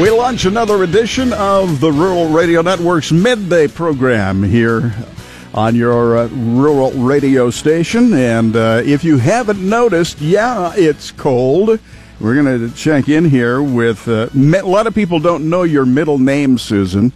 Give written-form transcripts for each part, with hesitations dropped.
We launch another edition of the Rural Radio Network's midday program here on your rural radio station. And if you haven't noticed, yeah, it's cold. We're going to check in here with a lot of people don't know your middle name, Susan.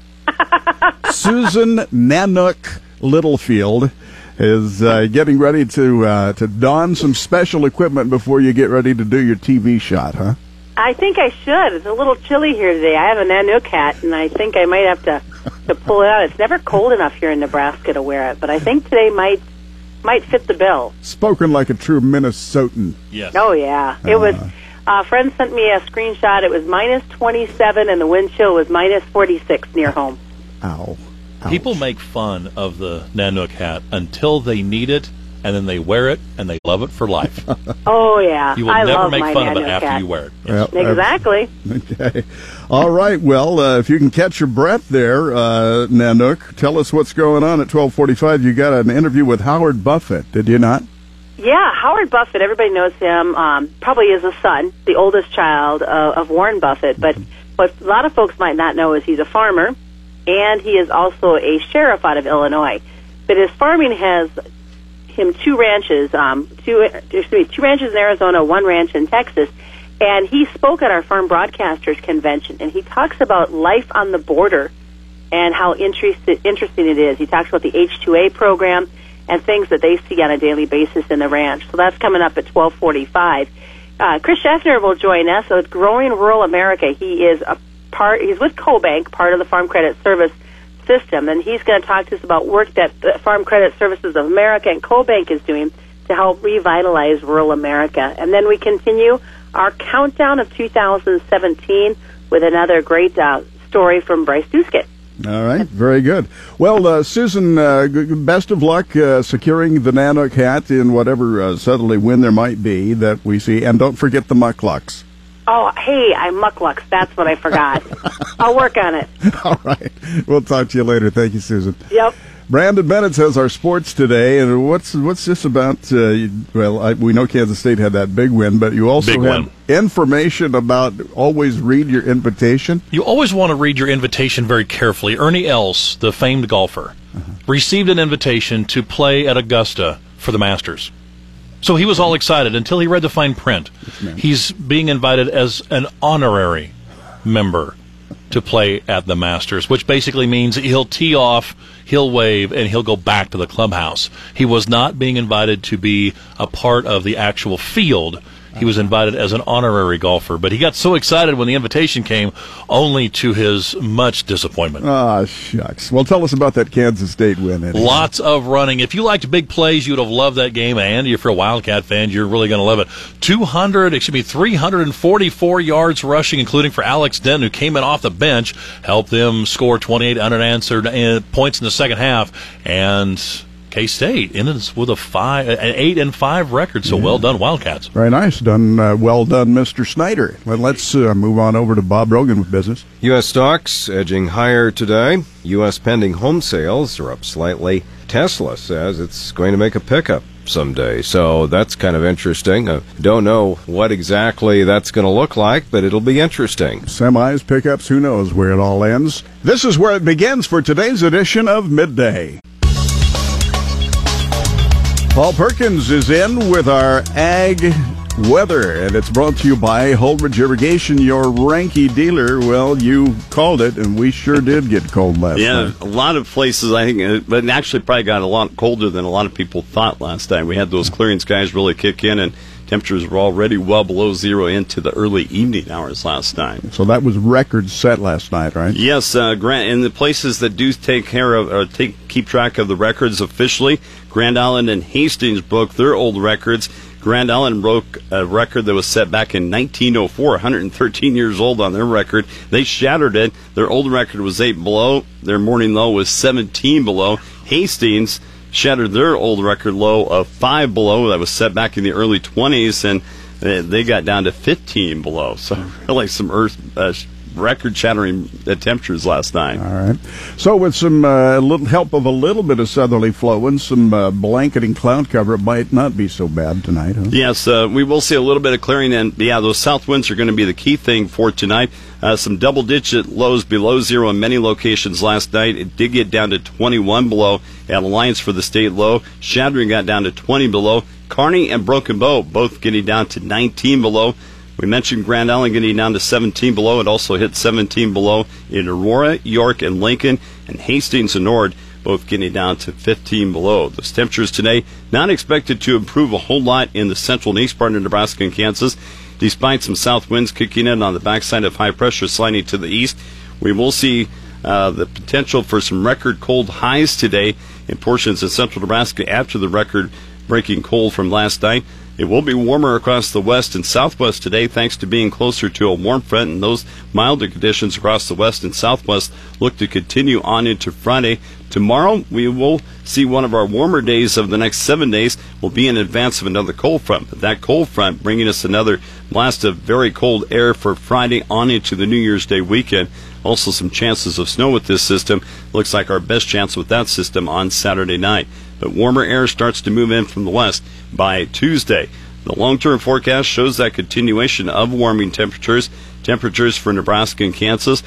Susan Nanook Littlefield is getting ready to don some special equipment before you get ready to do your TV shot, huh? I think I should. It's a little chilly here today. I have a Nanook hat, and I think I might have to pull it out. It's never cold enough here in Nebraska to wear it, but I think today might fit the bill. Spoken like a true Minnesotan. Yes. Oh, yeah. It was. A friend sent me a screenshot. It was minus 27, and the wind chill was minus 46 near home. Ow. Ouch. People make fun of the Nanook hat until they need it, and then they wear it, and they love it for life. Oh, yeah. You will never make fun of it after you wear it. Yes. Yep. Exactly. Okay. All right. Well, if you can catch your breath there, Nanook, tell us what's going on at 12:45. You got an interview with Howard Buffett, did you not? Yeah, Howard Buffett, everybody knows him, probably is a son, the oldest child of Warren Buffett. But what a lot of folks might not know is he's a farmer, and he is also a sheriff out of Illinois. But his farming has him two ranches in Arizona, one ranch in Texas, and he spoke at our Farm Broadcasters Convention, and he talks about life on the border and how interesting it is. He talks about the H2A program and things that they see on a daily basis in the ranch. So that's coming up at 12:45. Chris Schaffner will join us with Growing Rural America. He is he's with CoBank, part of the Farm Credit Service system, and he's going to talk to us about work that the Farm Credit Services of America and CoBank is doing to help revitalize rural America. And then we continue our countdown of 2017 with another great story from Bryce Duskett. All right, very good. Well, Susan, best of luck securing the Nanook hat in whatever southerly wind there might be that we see. And don't forget the mucklucks. Oh, hey, I mucklucks. That's what I forgot. I'll work on it. All right. We'll talk to you later. Thank you, Susan. Yep. Brandon Bennett has our sports today. And what's this about? We know Kansas State had that big win, but you also had information about always read your invitation. You always want to read your invitation very carefully. Ernie Els, the famed golfer, received an invitation to play at Augusta for the Masters. So he was all excited until he read the fine print. He's being invited as an honorary member to play at the Masters, which basically means he'll tee off, he'll wave, and he'll go back to the clubhouse. He was not being invited to be a part of the actual field. He was invited as an honorary golfer, but he got so excited when the invitation came, only to his much disappointment. Ah, shucks. Well, tell us about that Kansas State win. Anyway. Lots of running. If you liked big plays, you would have loved that game, and if you're a Wildcat fan, you're really going to love it. 344 yards rushing, including for Alex Delton, who came in off the bench, helped them score 28 unanswered points in the second half, and K-State ends with an 8-5 record, so yeah. Well done, Wildcats. Very nice. Well done, Mr. Snyder. Well, let's move on over to Bob Rogan with business. U.S. stocks edging higher today. U.S. pending home sales are up slightly. Tesla says it's going to make a pickup someday, so that's kind of interesting. I don't know what exactly that's going to look like, but it'll be interesting. Semis, pickups, who knows where it all ends. This is where it begins for today's edition of Midday. Paul Perkins is in with our ag weather, and it's brought to you by Holdridge Irrigation, your Ranky dealer. Well, you called it, and we sure did get cold last night. Yeah, a lot of places, I think, but actually probably got a lot colder than a lot of people thought last time. We had those clearing skies really kick in, and temperatures were already well below zero into the early evening hours last night. So that was record set last night, right? Yes, Grant. And the places that do take care of or keep track of the records officially, Grand Island and Hastings broke their old records. Grand Island broke a record that was set back in 1904, 113 years old on their record. They shattered it. Their old record was 8 below. Their morning low was 17 below. Hastings shattered their old record low of 5 below that was set back in the early 20s, and they got down to 15 below. So really some earth record-shattering temperatures last night. All right. So with some little help of a little bit of southerly flow and some blanketing cloud cover, it might not be so bad tonight, huh? Yes, we will see a little bit of clearing, and yeah, those south winds are going to be the key thing for tonight. Some double-digit lows below zero in many locations last night. It did get down to 21 below at Alliance for the state low. Shadron got down to 20 below. Kearney and Broken Bow both getting down to 19 below. We mentioned Grand Island getting down to 17 below. It also hit 17 below in Aurora, York, and Lincoln, and Hastings and Ord both getting down to 15 below. Those temperatures today not expected to improve a whole lot in the central and east part of Nebraska and Kansas, despite some south winds kicking in on the backside of high pressure sliding to the east. We will see the potential for some record cold highs today in portions of central Nebraska after the record-breaking cold from last night. It will be warmer across the west and southwest today thanks to being closer to a warm front, and those milder conditions across the west and southwest look to continue on into Friday. Tomorrow, we will see one of our warmer days of the next 7 days. We'll be in advance of another cold front, but that cold front bringing us another blast of very cold air for Friday on into the New Year's Day weekend. Also some chances of snow with this system. Looks like our best chance with that system on Saturday night. But warmer air starts to move in from the west by Tuesday. The long-term forecast shows that continuation of warming temperatures. Temperatures for Nebraska and Kansas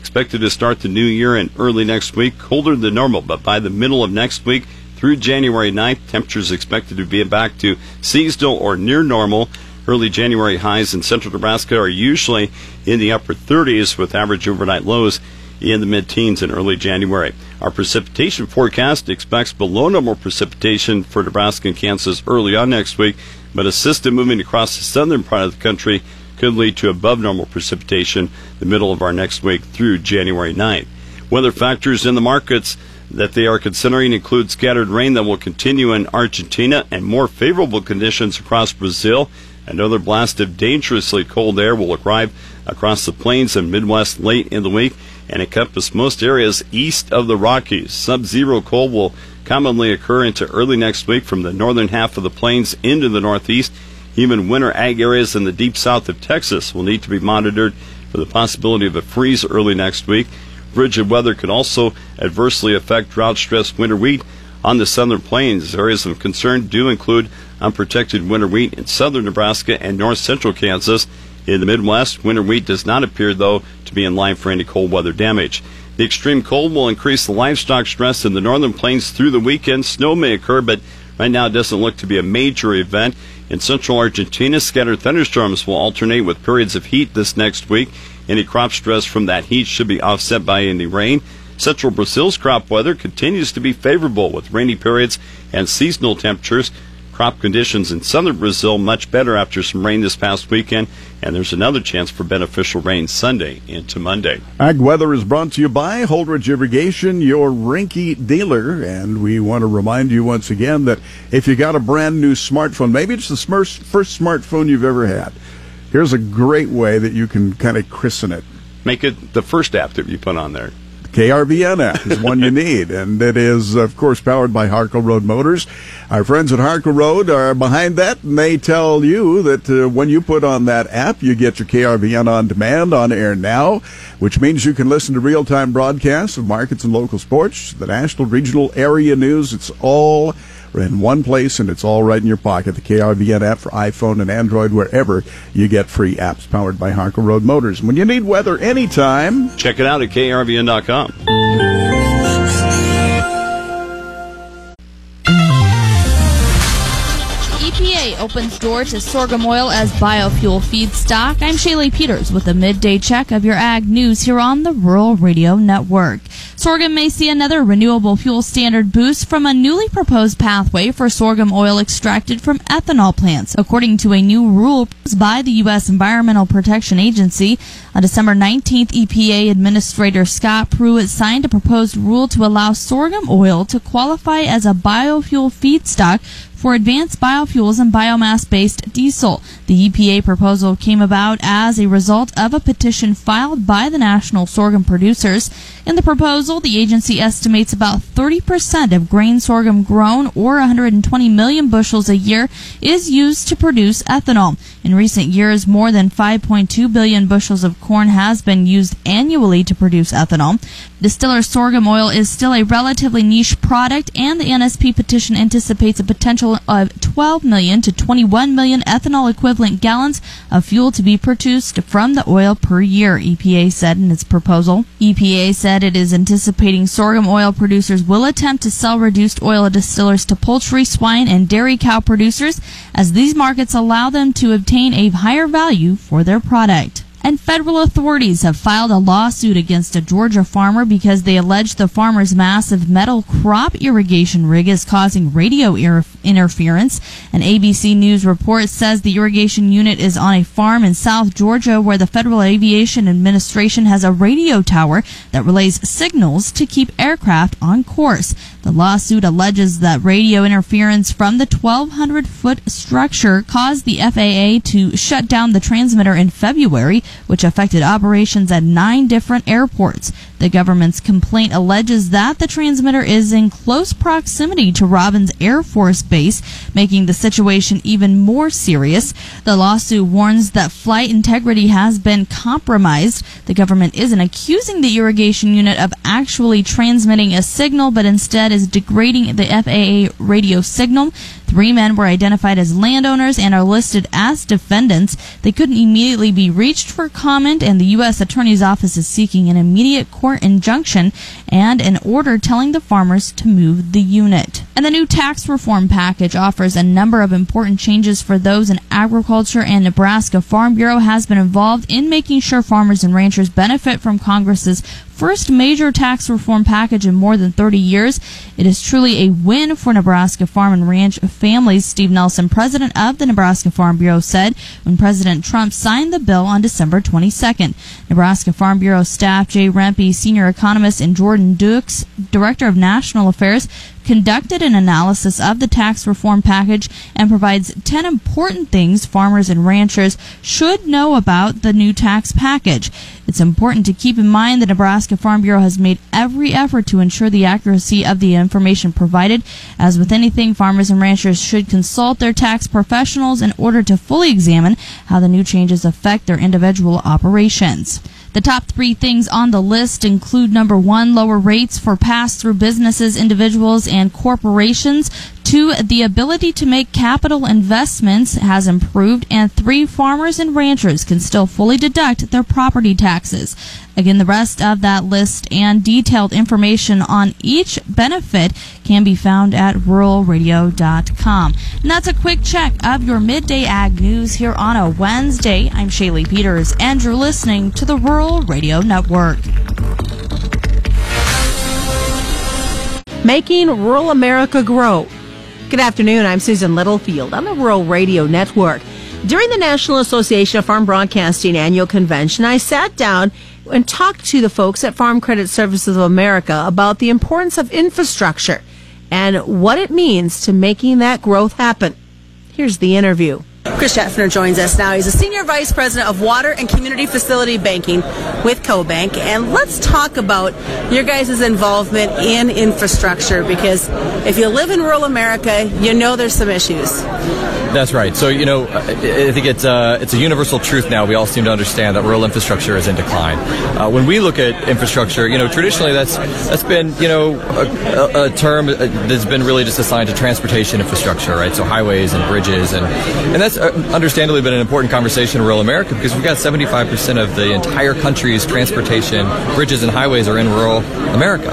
expected to start the new year in early next week, colder than normal, but by the middle of next week through January 9th, temperatures expected to be back to seasonal or near normal. Early January highs in central Nebraska are usually in the upper 30s with average overnight lows in the mid-teens in early January. Our precipitation forecast expects below normal precipitation for Nebraska and Kansas early on next week, but a system moving across the southern part of the country could lead to above normal precipitation the middle of our next week through January 9th. Weather factors in the markets that they are considering include scattered rain that will continue in Argentina and more favorable conditions across Brazil. Another blast of dangerously cold air will arrive across the plains and Midwest late in the week and encompass most areas east of the Rockies. Sub-zero cold will commonly occur into early next week from the northern half of the plains into the northeast. Even winter ag areas in the deep south of Texas will need to be monitored for the possibility of a freeze early next week. Frigid weather could also adversely affect drought-stressed winter wheat on the southern plains. Areas of concern do include unprotected winter wheat in southern Nebraska and north central Kansas. In the Midwest, winter wheat does not appear, though, to be in line for any cold weather damage. The extreme cold will increase the livestock stress in the northern plains through the weekend. Snow may occur, but right now it doesn't look to be a major event. In central Argentina, scattered thunderstorms will alternate with periods of heat this next week. Any crop stress from that heat should be offset by any rain. Central Brazil's crop weather continues to be favorable with rainy periods and seasonal temperatures. Crop conditions in southern Brazil much better after some rain this past weekend, and there's another chance for beneficial rain Sunday into Monday. Ag Weather is brought to you by Holdridge Irrigation, your Rinky dealer, and we want to remind you once again that if you got a brand new smartphone, maybe it's the first smartphone you've ever had, here's a great way that you can kind of christen it. Make it the first app that you put on there. KRVN app is one you need, and it is, of course, powered by Harkle Road Motors. Our friends at Harkle Road are behind that, and they tell you that when you put on that app, you get your KRVN On Demand on air now, which means you can listen to real-time broadcasts of markets and local sports, the national, regional, area news. It's all in one place, and it's all right in your pocket. The KRVN app for iPhone and Android, wherever you get free apps, powered by Harkle Road Motors. When you need weather anytime, check it out at KRVN.com. Opens door to sorghum oil as biofuel feedstock. I'm Shaylee Peters with a midday check of your ag news here on the Rural Radio Network. Sorghum may see another renewable fuel standard boost from a newly proposed pathway for sorghum oil extracted from ethanol plants, according to a new rule by the U.S. Environmental Protection Agency. On December 19th, EPA Administrator Scott Pruitt signed a proposed rule to allow sorghum oil to qualify as a biofuel feedstock for advanced biofuels and biomass-based diesel. The EPA proposal came about as a result of a petition filed by the National Sorghum Producers. In the proposal, the agency estimates about 30% of grain sorghum grown, or 120 million bushels a year, is used to produce ethanol. In recent years, more than 5.2 billion bushels of corn has been used annually to produce ethanol. Distiller sorghum oil is still a relatively niche product, and the NSP petition anticipates a potential of 12 million to 21 million ethanol equivalent gallons of fuel to be produced from the oil per year, EPA said in its proposal. EPA said it is anticipating sorghum oil producers will attempt to sell reduced oil distillers to poultry, swine, and dairy cow producers, as these markets allow them to obtain a higher value for their product. And federal authorities have filed a lawsuit against a Georgia farmer because they allege the farmer's massive metal crop irrigation rig is causing radio interference. An ABC News report says the irrigation unit is on a farm in South Georgia where the Federal Aviation Administration has a radio tower that relays signals to keep aircraft on course. The lawsuit alleges that radio interference from the 1,200-foot structure caused the FAA to shut down the transmitter in February, which affected operations at 9 different airports. The government's complaint alleges that the transmitter is in close proximity to Robins Air Force Base, making the situation even more serious. The lawsuit warns that flight integrity has been compromised. The government isn't accusing the irrigation unit of actually transmitting a signal, but instead is degrading the FAA radio signal. 3 men were identified as landowners and are listed as defendants. They couldn't immediately be reached for comment, and the U.S. Attorney's Office is seeking an immediate court injunction and an order telling the farmers to move the unit. And the new tax reform package offers a number of important changes for those in agriculture, and Nebraska Farm Bureau has been involved in making sure farmers and ranchers benefit from Congress's first major tax reform package in more than 30 years. It is truly a win for Nebraska farm and ranch families, Steve Nelson, president of the Nebraska Farm Bureau, said when President Trump signed the bill on December 22nd. Nebraska Farm Bureau staff Jay Rempy, senior economist, and Jordan Dukes, director of national affairs, conducted an analysis of the tax reform package and provides 10 important things farmers and ranchers should know about the new tax package. It's important to keep in mind the Nebraska Farm Bureau has made every effort to ensure the accuracy of the information provided. As with anything, farmers and ranchers should consult their tax professionals in order to fully examine how the new changes affect their individual operations. The top 3 things on the list include, number 1, lower rates for pass-through businesses, individuals, and corporations. 2, the ability to make capital investments has improved. And 3, farmers and ranchers can still fully deduct their property taxes. Again, the rest of that list and detailed information on each benefit can be found at RuralRadio.com. And that's a quick check of your Midday Ag News here on a Wednesday. I'm Shaylee Peters, and you're listening to the Rural Radio Network. Making Rural America Grow. Good afternoon. I'm Susan Littlefield on the Rural Radio Network. During the National Association of Farm Broadcasting annual convention, I sat down and talked to the folks at Farm Credit Services of America about the importance of infrastructure and what it means to making that growth happen. Here's the interview. Chris Schaffner joins us now. He's a Senior Vice President of Water and Community Facility Banking with CoBank. And let's talk about your guys' involvement in infrastructure, because if you live in rural America, you know there's some issues. That's right. So, you know, I think it's a universal truth now. We all seem to understand that rural infrastructure is in decline. When we look at infrastructure, you know, traditionally that's been, you know, a term that's been really just assigned to transportation infrastructure, right? So highways and bridges, and that's understandably been an important conversation in rural America, because we've got 75% of the entire country's transportation, bridges and highways are in rural America.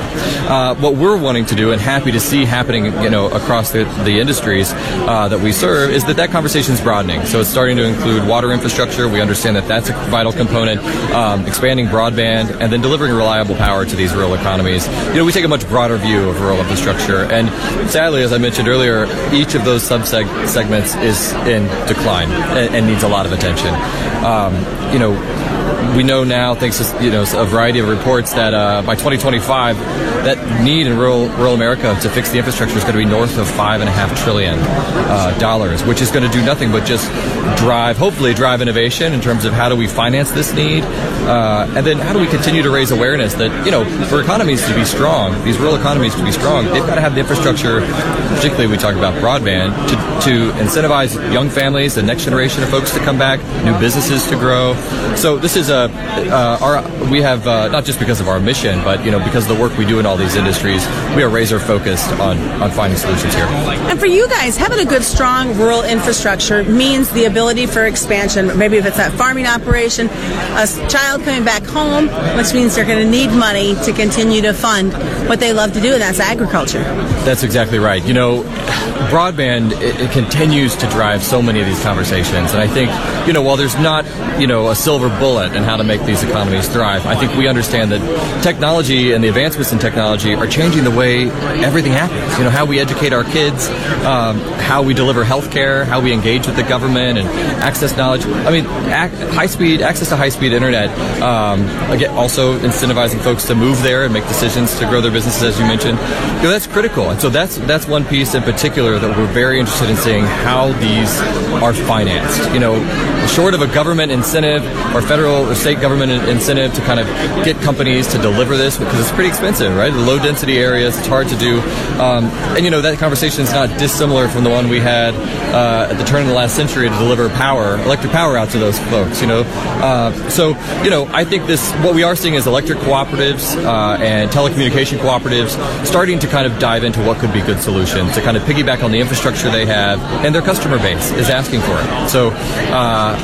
What we're wanting to do and happy to see happening, you know, across the industries that we serve is that conversation is broadening. So it's starting to include water infrastructure. We understand that that's a vital component, expanding broadband, and then delivering reliable power to these rural economies. You know, we take a much broader view of rural infrastructure, and sadly, as I mentioned earlier, each of those subsegments is in decline and needs a lot of attention. You know, we know now, thanks to a variety of reports, that by 2025, that need in rural America to fix the infrastructure is going to be north of $5.5 trillion, which is going to do nothing but just drive innovation in terms of how do we finance this need, and then how do we continue to raise awareness that for economies to be strong, these rural economies to be strong, they've got to have the infrastructure, particularly we talk about broadband, to incentivize young families, the next generation of folks to come back, new businesses to grow. So this is we have not just because of our mission, but because of the work we do in all these industries, we are razor focused on finding solutions here. And for you guys, having a good, strong rural infrastructure means the ability for expansion. Maybe if it's that farming operation, a child coming back home, which means they're going to need money to continue to fund what they love to do, and that's agriculture. That's exactly right. Broadband, it continues to drive so many of these conversations. And I think, while there's not, a silver bullet in how to make these economies thrive, I think we understand that technology and the advancements in technology are changing the way everything happens. How we educate our kids, how we deliver health care, how we engage with the government and access knowledge. I mean, access to high-speed internet, again, also incentivizing folks to move there and make decisions to grow their businesses, as you mentioned. That's critical. And so that's one piece in particular that we're very interested in seeing how these are financed. Short of a government incentive or federal or state government incentive to kind of get companies to deliver this, because it's pretty expensive, right? The low-density areas, it's hard to do. That conversation is not dissimilar from the one we had at the turn of the last century to deliver electric power out to those folks, I think what we are seeing is electric cooperatives and telecommunication cooperatives starting to kind of dive into what could be good solutions to kind of piggyback on the infrastructure they have, and their customer base is asking for it. So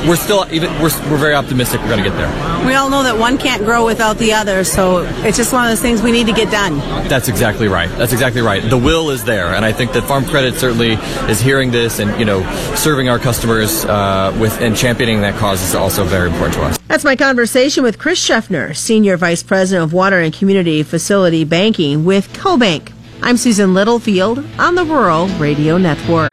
we're very optimistic we're going to get there. We all know that one can't grow without the other, so it's just one of those things we need to get done. That's exactly right. The will is there, and I think that Farm Credit certainly is hearing this, and serving our customers with and championing that cause is also very important to us. That's my conversation with Chris Schaffner, Senior Vice President of Water and Community Facility Banking with CoBank. I'm Susan Littlefield on the Rural Radio Network.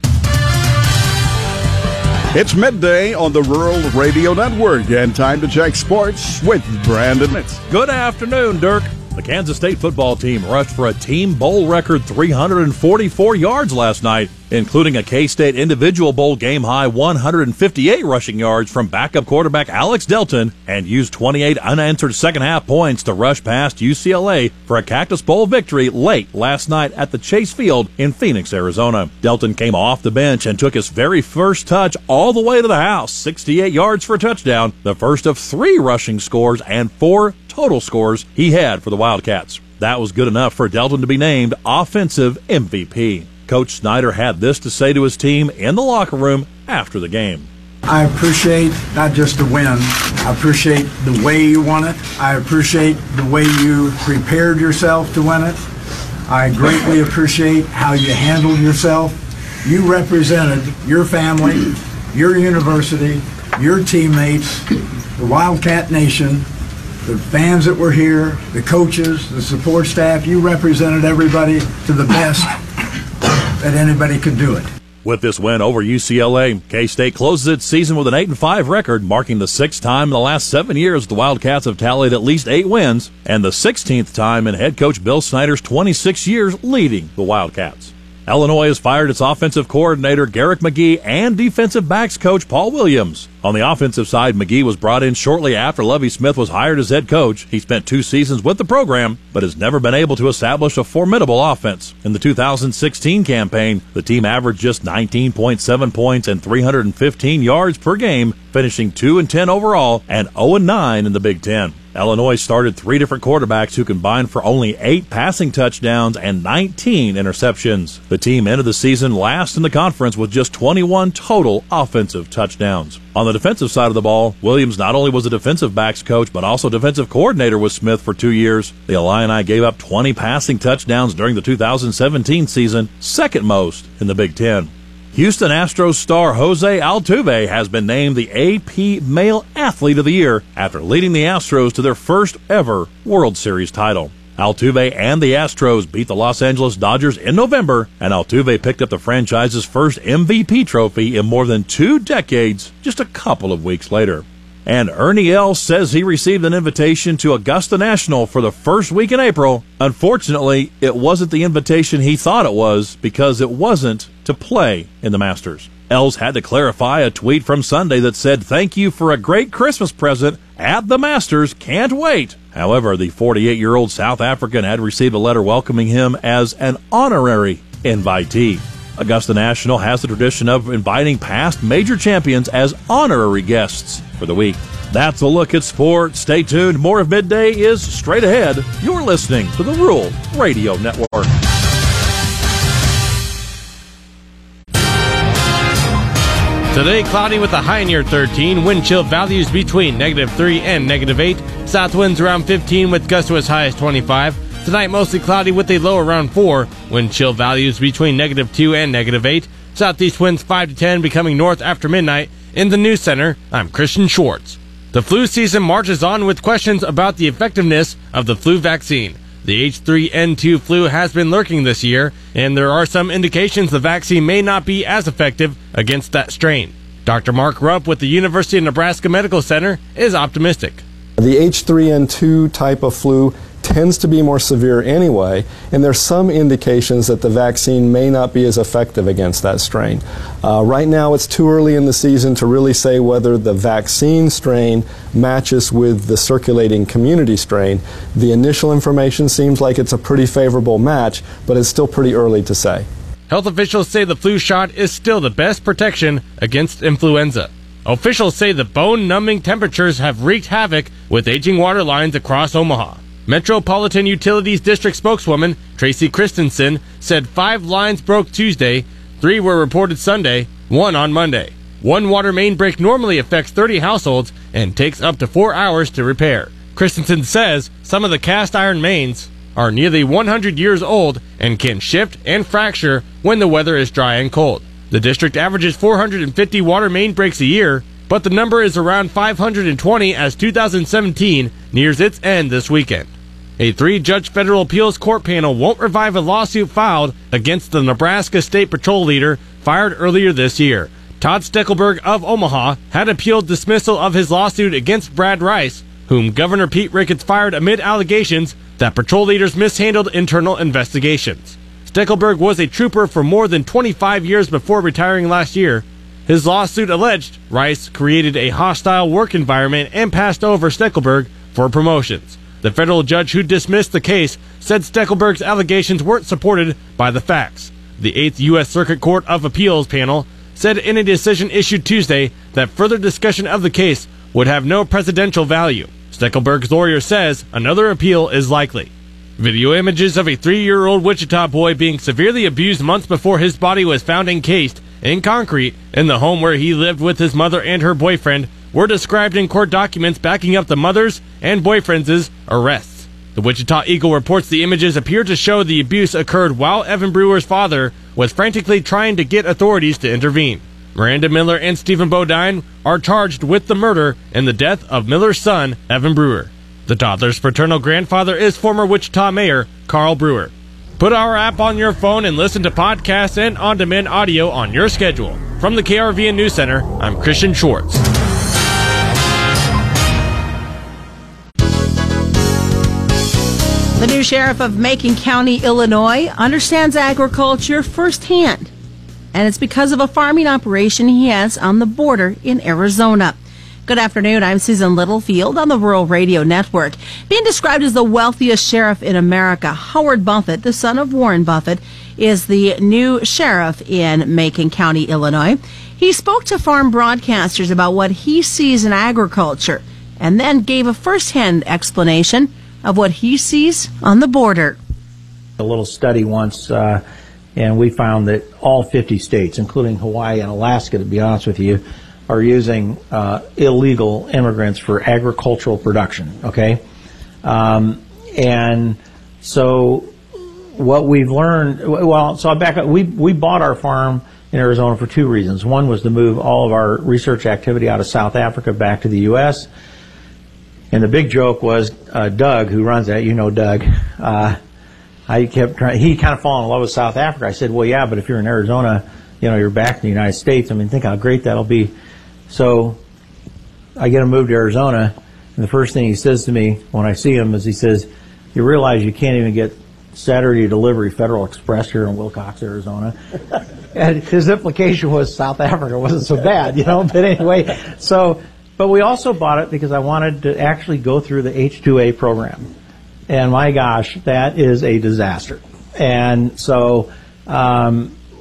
It's midday on the Rural Radio Network, and time to check sports with Brandon Mitz. Good afternoon, Dirk. The Kansas State football team rushed for a team bowl record 344 yards last night, including a K-State individual bowl game-high 158 rushing yards from backup quarterback Alex Delton, and used 28 unanswered second-half points to rush past UCLA for a Cactus Bowl victory late last night at the Chase Field in Phoenix, Arizona. Delton came off the bench and took his very first touch all the way to the house, 68 yards for a touchdown, the first of 3 rushing scores and 4 total scores he had for the Wildcats. That was good enough for Delton to be named offensive MVP. Coach Snyder had this to say to his team in the locker room after the game. I appreciate not just the win. I appreciate the way you won it. I appreciate the way you prepared yourself to win it. I greatly appreciate how you handled yourself. You represented your family, your university, your teammates, the Wildcat Nation, the fans that were here, the coaches, the support staff. You represented everybody to the best that anybody could do it. With this win over UCLA, K-State closes its season with an 8-5 record, marking the 6th time in the last 7 years the Wildcats have tallied at least 8 wins, and the 16th time in head coach Bill Snyder's 26 years leading the Wildcats. Illinois has fired its offensive coordinator Garrick McGee and defensive backs coach Paul Williams. On the offensive side, McGee was brought in shortly after Lovie Smith was hired as head coach. He spent 2 seasons with the program, but has never been able to establish a formidable offense. In the 2016 campaign, the team averaged just 19.7 points and 315 yards per game, finishing 2-10 overall and 0-9 in the Big Ten. Illinois started 3 different quarterbacks who combined for only 8 passing touchdowns and 19 interceptions. The team ended the season last in the conference with just 21 total offensive touchdowns. On the defensive side of the ball, Williams not only was a defensive backs coach, but also defensive coordinator with Smith for 2 years. The Illini gave up 20 passing touchdowns during the 2017 season, second most in the Big Ten. Houston Astros star Jose Altuve has been named the AP Male Athlete of the Year after leading the Astros to their first ever World Series title. Altuve and the Astros beat the Los Angeles Dodgers in November, and Altuve picked up the franchise's first MVP trophy in more than 2 decades just a couple of weeks later. And Ernie Els says he received an invitation to Augusta National for the first week in April. Unfortunately, it wasn't the invitation he thought it was because it wasn't to play in the Masters. Els had to clarify a tweet from Sunday that said, "Thank you for a great Christmas present at the Masters. Can't wait." However, the 48-year-old South African had received a letter welcoming him as an honorary invitee. Augusta National has the tradition of inviting past major champions as honorary guests for the week. That's a look at sports. Stay tuned. More of Midday is straight ahead. You're listening to the Rural Radio Network. Today, cloudy with a high near 13, wind chill values between -3 and -8, south winds around 15 with gusts to as high as 25. Tonight, mostly cloudy with a low around 4, wind chill values between -2 and -8, southeast winds 5 to 10 becoming north after midnight. In the News Center, I'm Christian Schwartz. The flu season marches on with questions about the effectiveness of the flu vaccine. The H3N2 flu has been lurking this year, and there are some indications the vaccine may not be as effective against that strain. Dr. Mark Rupp with the University of Nebraska Medical Center is optimistic. The H3N2 type of flu tends to be more severe anyway, and there's some indications that the vaccine may not be as effective against that strain. Right now, it's too early in the season to really say whether the vaccine strain matches with the circulating community strain. The initial information seems like it's a pretty favorable match, but it's still pretty early to say. Health officials say the flu shot is still the best protection against influenza. Officials say the bone-numbing temperatures have wreaked havoc with aging water lines across Omaha. Metropolitan Utilities District spokeswoman Tracy Christensen said 5 lines broke Tuesday, 3 were reported Sunday, 1 on Monday. One water main break normally affects 30 households and takes up to 4 hours to repair. Christensen says some of the cast iron mains are nearly 100 years old and can shift and fracture when the weather is dry and cold. The district averages 450 water main breaks a year, but the number is around 520 as 2017 nears its end this weekend. A 3-judge federal appeals court panel won't revive a lawsuit filed against the Nebraska State Patrol leader fired earlier this year. Todd Steckelberg of Omaha had appealed dismissal of his lawsuit against Brad Rice, whom Governor Pete Ricketts fired amid allegations that patrol leaders mishandled internal investigations. Steckelberg was a trooper for more than 25 years before retiring last year. His lawsuit alleged Rice created a hostile work environment and passed over Steckelberg for promotions. The federal judge who dismissed the case said Steckelberg's allegations weren't supported by the facts. The 8th U.S. Circuit Court of Appeals panel said in a decision issued Tuesday that further discussion of the case would have no precedential value. Steckelberg's lawyer says another appeal is likely. Video images of a 3-year-old Wichita boy being severely abused months before his body was found encased in concrete in the home where he lived with his mother and her boyfriend were described in court documents backing up the mother's and boyfriend's arrests. The Wichita Eagle reports the images appear to show the abuse occurred while Evan Brewer's father was frantically trying to get authorities to intervene. Miranda Miller and Stephen Bodine are charged with the murder and the death of Miller's son, Evan Brewer. The toddler's paternal grandfather is former Wichita Mayor Carl Brewer. Put our app on your phone and listen to podcasts and on-demand audio on your schedule. From the KRVN News Center, I'm Christian Schwartz. The new sheriff of Macon County, Illinois, understands agriculture firsthand, and it's because of a farming operation he has on the border in Arizona. Good afternoon. I'm Susan Littlefield on the Rural Radio Network. Being described as the wealthiest sheriff in America, Howard Buffett, the son of Warren Buffett, is the new sheriff in Macon County, Illinois. He spoke to farm broadcasters about what he sees in agriculture and then gave a firsthand explanation of what he sees on the border. A little study once, and we found that all 50 states, including Hawaii and Alaska, to be honest with you, are using illegal immigrants for agricultural production, okay? And so what we've learned, well, so I back up, we bought our farm in Arizona for two reasons. One was to move all of our research activity out of South Africa back to the U.S., and the big joke was Doug, who runs that, you know Doug, I kept trying, he kind of fell in love with South Africa. I said, well, yeah, but if you're in Arizona, you know, you're back in the United States. I mean, think how great that'll be. So I get him moved to Arizona, and the first thing he says to me when I see him is he says, you realize you can't even get Saturday delivery Federal Express here in Wilcox, Arizona. And his implication was South Africa wasn't so bad, you know. But anyway, so, but we also bought it because I wanted to actually go through the H2A program. And my gosh, that is a disaster. And so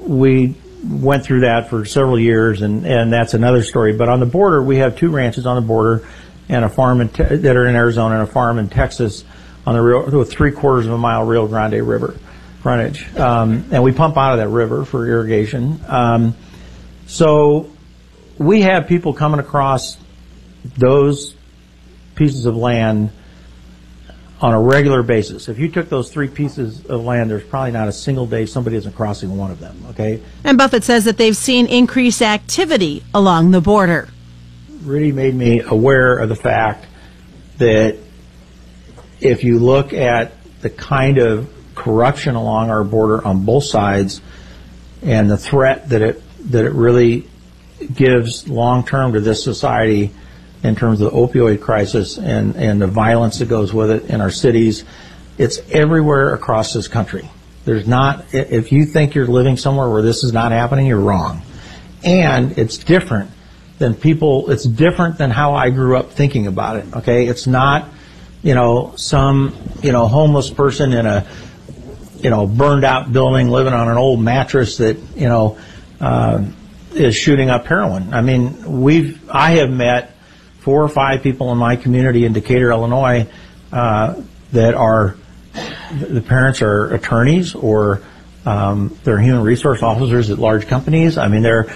we went through that for several years, and that's another story. But on the border, we have two ranches on the border and a farm in that are in Arizona and a farm in Texas on the with 3/4 of a mile Rio Grande River frontage. And we pump out of that river for irrigation. So we have people coming across those pieces of land on a regular basis. If you took those three pieces of land, there's probably not a single day somebody isn't crossing one of them, okay? And Buffett says that they've seen increased activity along the border. Really made me aware of the fact that if you look at the kind of corruption along our border on both sides and the threat that it really gives long-term to this society in terms of the opioid crisis and the violence that goes with it in our cities, it's everywhere across this country. There's not, if you think you're living somewhere where this is not happening, you're wrong. And it's different than people, it's different than how I grew up thinking about it, okay? It's not, you know, some, you know, homeless person in a, you know, burned out building living on an old mattress that, you know, is shooting up heroin. I mean, I have met 4 or 5 people in my community in Decatur, Illinois, that are, the parents are attorneys or they're human resource officers at large companies. I mean, they're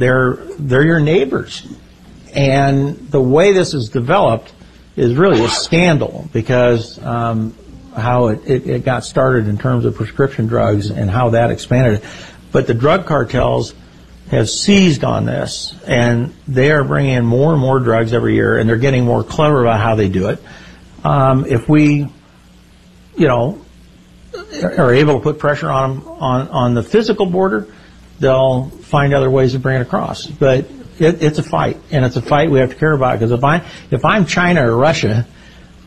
your neighbors, and the way this is developed is really a scandal because how it got started in terms of prescription drugs and how that expanded. But the drug cartels have seized on this, and they are bringing in more and more drugs every year, and they're getting more clever about how they do it. If we, you know, are able to put pressure on them on the physical border, they'll find other ways to bring it across. But it's a fight, and it's a fight we have to care about, because if I'm China or Russia,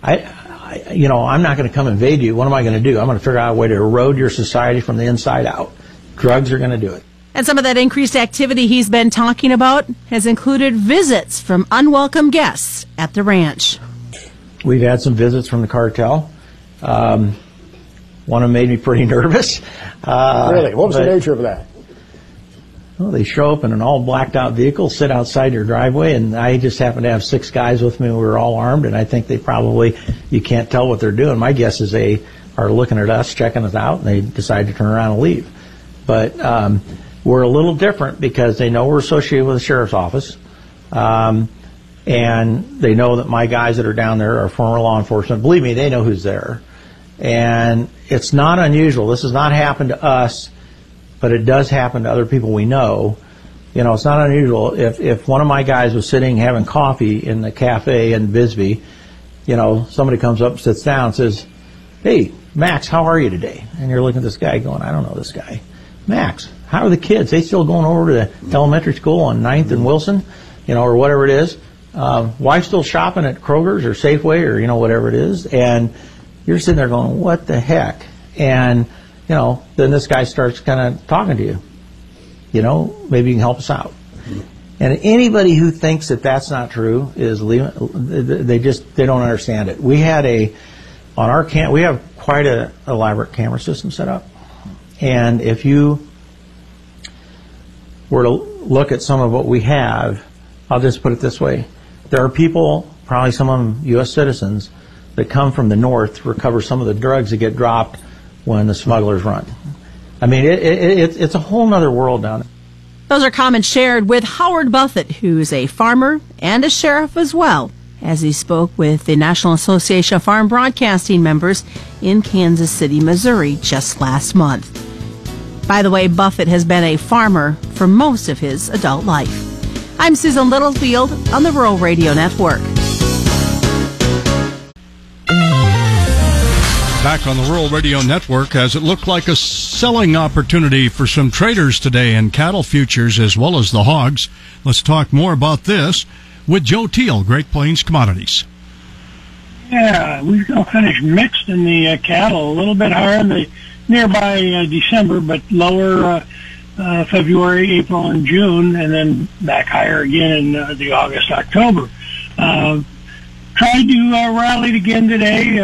I you know, I'm not going to come invade you. What am I going to do? I'm going to figure out a way to erode your society from the inside out. Drugs are going to do it. And some of that increased activity he's been talking about has included visits from unwelcome guests at the ranch. We've had some visits from the cartel. One of them made me pretty nervous. Really? What was the nature of that? Well, they show up in an all blacked out vehicle, sit outside your driveway, and I just happened to have 6 guys with me. We were all armed, and I think they probably, you can't tell what they're doing. My guess is they are looking at us, checking us out, and they decide to turn around and leave. But we're a little different because they know we're associated with the sheriff's office, and they know that my guys that are down there are former law enforcement. Believe me, they know who's there. And it's not unusual. This has not happened to us, but it does happen to other people we know. You know, it's not unusual. If one of my guys was sitting having coffee in the cafe in Bisbee, you know, somebody comes up, sits down, and says, hey, Max, how are you today? And you're looking at this guy going, I don't know this guy. Max, how are the kids? They still going over to the elementary school on 9th and Wilson, you know, or whatever it is. Wife still shopping at Kroger's or Safeway or, you know, whatever it is. And you're sitting there going, what the heck? And, you know, then this guy starts kind of talking to you. You know, maybe you can help us out. And anybody who thinks that that's not true is leaving. They don't understand it. We had we have quite an elaborate camera system set up. And if you were to look at some of what we have, I'll just put it this way. There are people, probably some of them U.S. citizens, that come from the north to recover some of the drugs that get dropped when the smugglers run. I mean, it's a whole other world down there. Those are comments shared with Howard Buffett, who's a farmer and a sheriff as well, as he spoke with the National Association of Farm Broadcasting members in Kansas City, Missouri, just last month. By the way, Buffett has been a farmer for most of his adult life. I'm Susan Littlefield on the Rural Radio Network. Back on the Rural Radio Network, as it looked like a selling opportunity for some traders today in cattle futures as well as the hogs. Let's talk more about this with Joe Teal, Great Plains Commodities. Yeah, we've finished mixed in the cattle, a little bit higher in the nearby December, but lower February, April, and June, and then back higher again in the August, October. Tried to rally again today.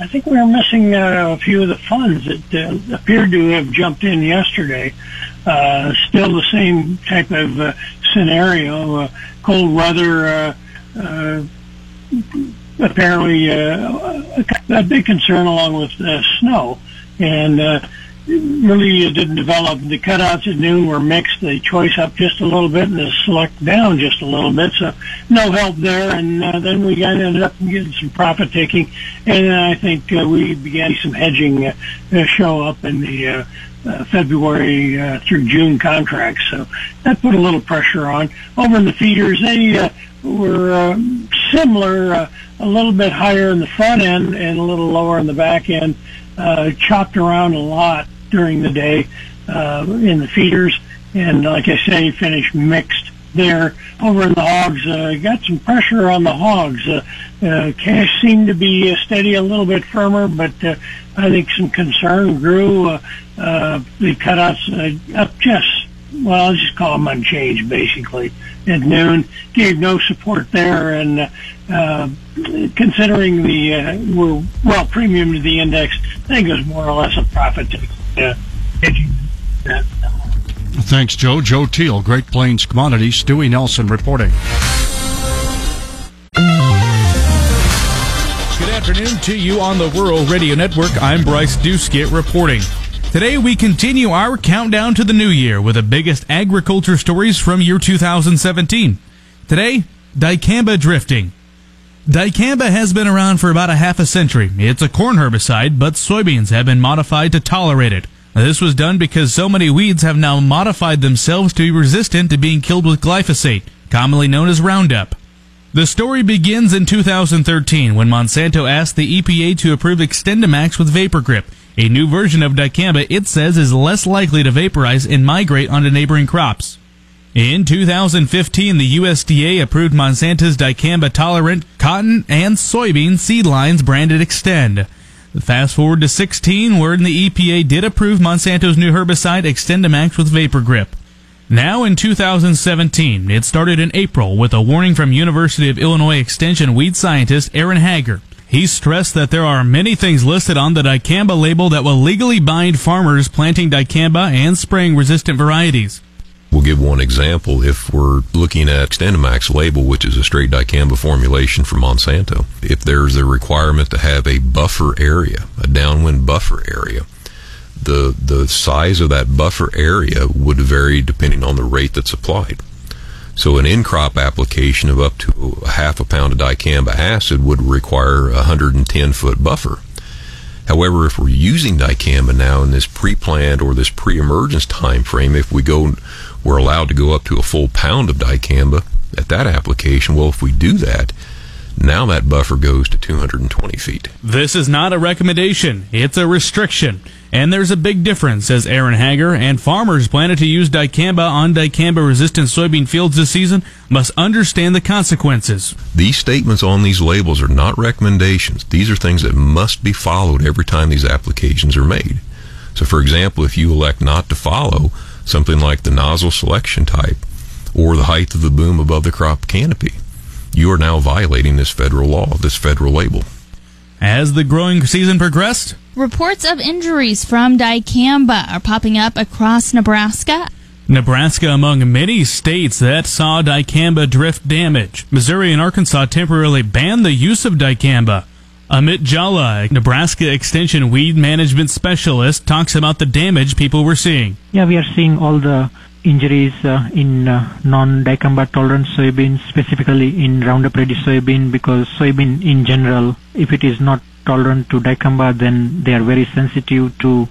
I think we were missing a few of the funds that appeared to have jumped in yesterday. Still the same type of scenario. Cold weather apparently a big concern, along with snow. And really didn't develop. The cutouts at noon were mixed. The choice up just a little bit and the select down just a little bit. So no help there. And then we ended up getting some profit taking. And I think we began some hedging show up in the February through June contracts. So that put a little pressure on. Over in the feeders, they were similar, a little bit higher in the front end and a little lower in the back end. Chopped around a lot during the day in the feeders, and like I say, finished mixed there. Over in the hogs, got some pressure on the hogs. Cash seemed to be steady, a little bit firmer, but I think some concern grew. The cutouts up just, well, I'll just call them unchanged, basically, at noon. Gave no support there, and considering the we're well premium to the index, I think it was more or less a profit taking. Thanks, Joe. Joe Teal, Great Plains Commodities. Stewie Nelson reporting. Good afternoon to you on the Rural Radio Network. I'm Bryce Duskett reporting. Today we continue our countdown to the new year with the biggest agriculture stories from year 2017. Today, dicamba drifting. Dicamba has been around for about a half a century. It's a corn herbicide, but soybeans have been modified to tolerate it. Now, this was done because so many weeds have now modified themselves to be resistant to being killed with glyphosate, commonly known as Roundup. The story begins in 2013 when Monsanto asked the EPA to approve Extendamax with Vapor Grip, a new version of dicamba it says is less likely to vaporize and migrate onto neighboring crops. In 2015, the USDA approved Monsanto's dicamba-tolerant cotton and soybean seed lines branded Extend. Fast forward to 16, wherein the EPA did approve Monsanto's new herbicide Extendamax with Vapor Grip. Now in 2017, it started in April with a warning from University of Illinois Extension weed scientist Aaron Hager. He stressed that there are many things listed on the dicamba label that will legally bind farmers planting dicamba and spraying resistant varieties. We'll give one example. If we're looking at Extendamax label, which is a straight dicamba formulation from Monsanto, if there's a requirement to have a buffer area, a downwind buffer area, the size of that buffer area would vary depending on the rate that's applied. So an in-crop application of up to a half a pound of dicamba acid would require a 110-foot buffer. However, if we're using dicamba now in this pre-plant or this pre-emergence time frame, if we're allowed to go up to a full pound of dicamba at that application. Well, if we do that, now that buffer goes to 220 feet. This is not a recommendation. It's a restriction. And there's a big difference, says Aaron Hager, and farmers planning to use dicamba on dicamba-resistant soybean fields this season must understand the consequences. These statements on these labels are not recommendations. These are things that must be followed every time these applications are made. So, for example, if you elect not to follow something like the nozzle selection type or the height of the boom above the crop canopy, you are now violating this federal law, this federal label. As the growing season progressed, reports of injuries from dicamba are popping up across Nebraska. Nebraska, among many states that saw dicamba drift damage. Missouri and Arkansas temporarily banned the use of dicamba. Amit Jalla, Nebraska Extension Weed Management Specialist, talks about the damage people were seeing. Yeah, we are seeing all the injuries in non-dicamba tolerant soybeans, specifically in Roundup Ready soybean, because soybean in general, if it is not tolerant to dicamba, then they are very sensitive to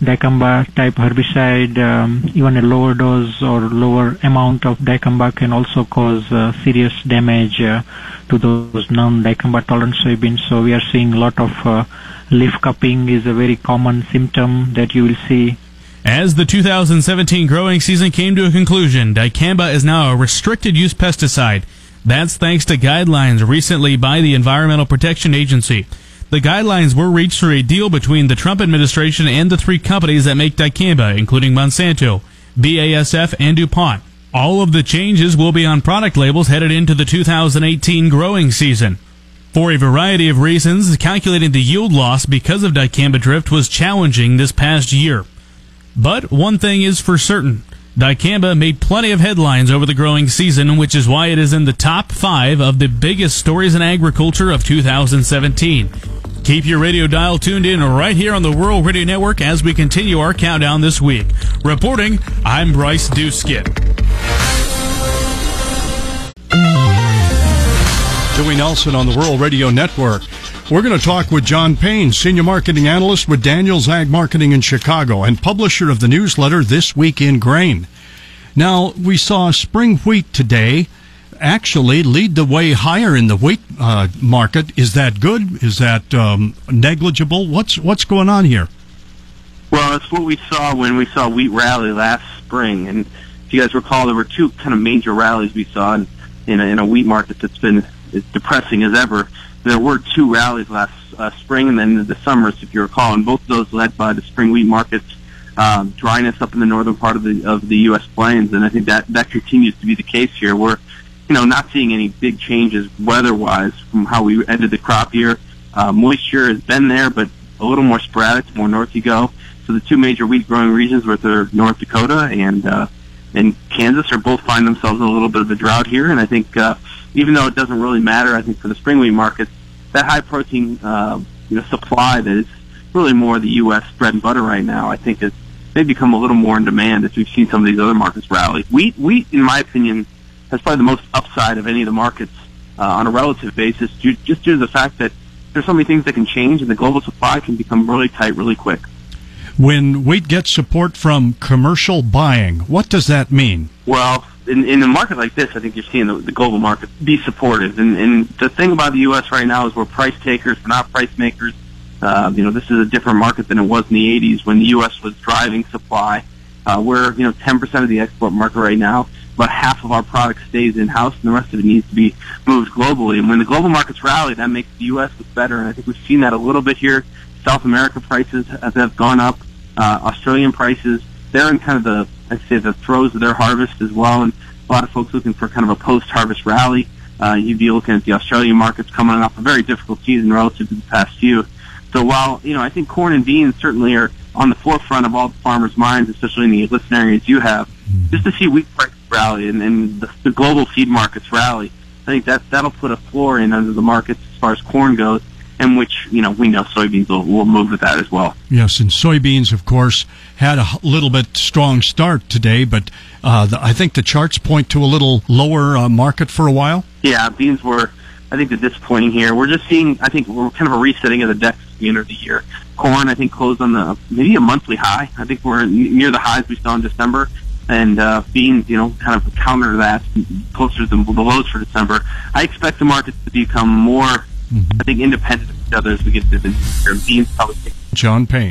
dicamba type herbicide. Even a lower dose or lower amount of dicamba can also cause serious damage to those non-dicamba tolerant soybeans. So we are seeing a lot of leaf cupping is a very common symptom that you will see. As the 2017 growing season came to a conclusion, dicamba is now a restricted use pesticide. That's thanks to guidelines recently by the Environmental Protection Agency. The guidelines were reached through a deal between the Trump administration and the three companies that make dicamba, including Monsanto, BASF, and DuPont. All of the changes will be on product labels headed into the 2018 growing season. For a variety of reasons, calculating the yield loss because of dicamba drift was challenging this past year. But one thing is for certain. Dicamba made plenty of headlines over the growing season, which is why it is in the top 5 of the biggest stories in agriculture of 2017. Keep your radio dial tuned in right here on the Rural Radio Network as we continue our countdown this week. Reporting, I'm Bryce Duskett. Joey Nelson on the Rural Radio Network. We're going to talk with John Payne, Senior Marketing Analyst with Daniels Ag Marketing in Chicago and publisher of the newsletter This Week in Grain. Now, we saw spring wheat today actually lead the way higher in the wheat market. Is that good? Is that negligible? What's going on here? Well, it's what we saw when we saw wheat rally last spring. And if you guys recall, there were two kind of major rallies we saw in a wheat market that's been as depressing as ever. There were two rallies last spring and then the summers, if you recall, and both of those led by the spring wheat market's dryness up in the northern part of the U.S. plains. And I think that continues to be the case here. We're not seeing any big changes weather-wise from how we ended the crop year. Moisture has been there, but a little more sporadic, the more north you go. So the two major wheat-growing regions, which are North Dakota and Kansas, are both find themselves in a little bit of a drought here. And I think, even though it doesn't really matter, I think for the spring wheat markets, that high-protein supply that is really more the U.S. bread and butter right now, I think is may become a little more in demand as we've seen some of these other markets rally. Wheat, in my opinion, that's probably the most upside of any of the markets on a relative basis, just due to the fact that there's so many things that can change and the global supply can become really tight really quick. When wheat gets support from commercial buying, what does that mean? Well, in a market like this, I think you're seeing the global market be supportive. And the thing about the U.S. right now is we're price takers, we're not price makers. This is a different market than it was in the 80s when the U.S. was driving supply. We're 10% of the export market right now. About half of our product stays in-house, and the rest of it needs to be moved globally. And when the global markets rally, that makes the U.S. look better, and I think we've seen that a little bit here. South America prices have gone up. Australian prices, they're in kind of the throes of their harvest as well, and a lot of folks looking for kind of a post-harvest rally. You'd be looking at the Australian markets coming off a very difficult season relative to the past few. So while, I think corn and beans certainly are on the forefront of all the farmers' minds, especially in the listed areas you have, just to see wheat prices rally and the global seed markets rally, I think that'll put a floor in under the markets as far as corn goes, and which, we know soybeans will move with that as well. Yes, and soybeans, of course, had a little bit strong start today, but I think the charts point to a little lower market for a while. Yeah, beans were, I think, the disappointing here. We're just seeing, I think, we're kind of a resetting of the decks at the end of the year. Corn, I think, closed on maybe a monthly high. I think we're near the highs we saw in December. And beans, kind of counter that, closer to the lows for December. I expect the markets to become more, independent of each other as we get to the beans. John Payne.